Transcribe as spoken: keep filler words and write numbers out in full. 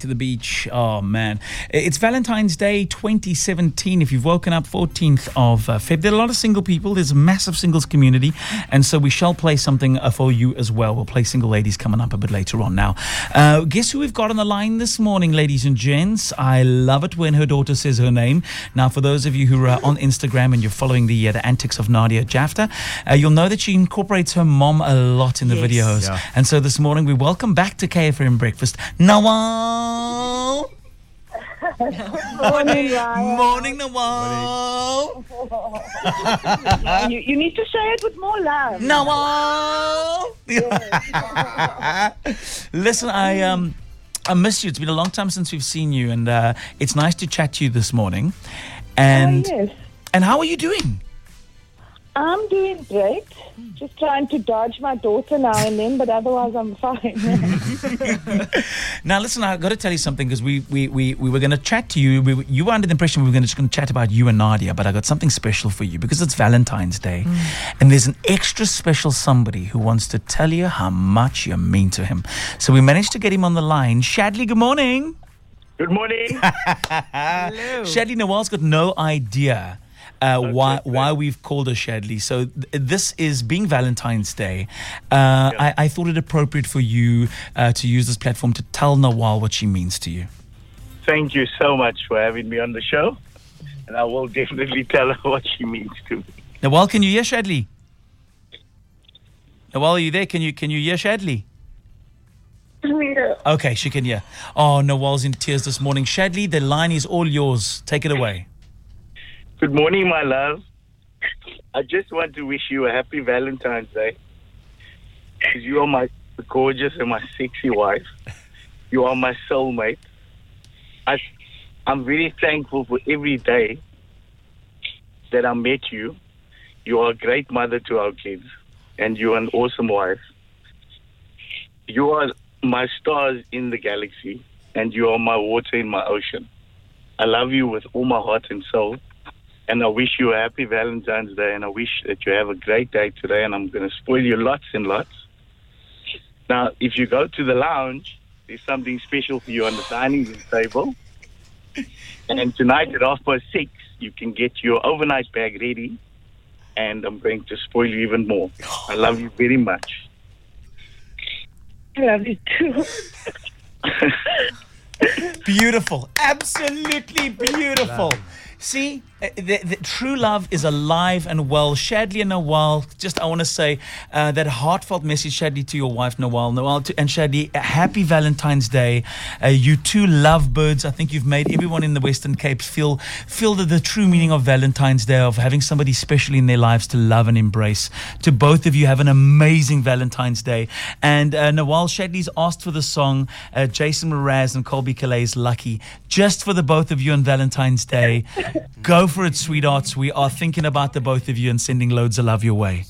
To the beach. Oh man, it's Valentine's Day twenty seventeen. If you've woken up fourteenth of Feb, there are a lot of single people. There's a massive singles community, and so we shall play something for you as well. We'll play Single Ladies coming up a bit later on. Now uh, guess who we've got on the line this morning, ladies and gents. I love it when her daughter says her name. Now for those of you who are on Instagram and you're following the, uh, the antics of Nadia Jafta, uh, you'll know that she incorporates her mom a lot in the yes. videos yeah. And so this morning we welcome back to K F M Breakfast Nawaal. Morning, morning, Nawaal. Morning. you, you need to say it with more love, Nawaal. Yes. Listen, I um, I miss you. It's been a long time since we've seen you, and uh, it's nice to chat to you this morning. And oh, yes. and how are you doing? I'm doing great. Just trying to dodge my daughter now and then, but otherwise I'm fine. Now, listen, I've got to tell you something, because we, we, we, we were going to chat to you. We, you were under the impression we were gonna, just going to chat about you and Nadia, but I got something special for you because it's Valentine's Day. Mm. And there's an extra special somebody who wants to tell you how much you mean to him. So we managed to get him on the line. Shadley, good morning. Good morning. Hello. Shadley, Nawal's got no idea Uh, okay, why why we've called her Shadley. So th- this is being Valentine's Day. Uh, yeah. I, I thought it appropriate for you uh, to use this platform to tell Nawaal what she means to you. Thank you so much for having me on the show. And I will definitely tell her what she means to me. Nawaal, can you hear Shadley? Nawaal, are you there? Can you, can you hear Shadley? Yeah. Okay, she can hear. Oh, Nawal's in tears this morning. Shadley, the line is all yours. Take it away. Good morning, my love. I just want to wish you a happy Valentine's Day. Because you are my gorgeous and my sexy wife. You are my soulmate. I, I'm really thankful for every day that I met you. You are a great mother to our kids. And you are an awesome wife. You are my stars in the galaxy. And you are my water in my ocean. I love you with all my heart and soul. And I wish you a happy Valentine's Day, and I wish that you have a great day today, and I'm going to spoil you lots and lots. Now, if you go to the lounge, there's something special for you on the dining room table. And tonight at half past six, you can get your overnight bag ready, and I'm going to spoil you even more. I love you very much. I love you too. Beautiful. Absolutely beautiful. See, the, the true love is alive and well. Shadley and Nawaal, just I want to say uh, that heartfelt message, Shadley, to your wife, Nawaal. Nawaal to, and Shadley, happy Valentine's Day. Uh, you two lovebirds. I think you've made everyone in the Western Cape feel, feel the, the true meaning of Valentine's Day, of having somebody special in their lives to love and embrace. To both of you, have an amazing Valentine's Day. And uh, Nawaal, Shadley's asked for the song, uh, Jason Mraz and Colby Calais, Lucky, just for the both of you on Valentine's Day. Go for it, sweethearts. We are thinking about the both of you and sending loads of love your way.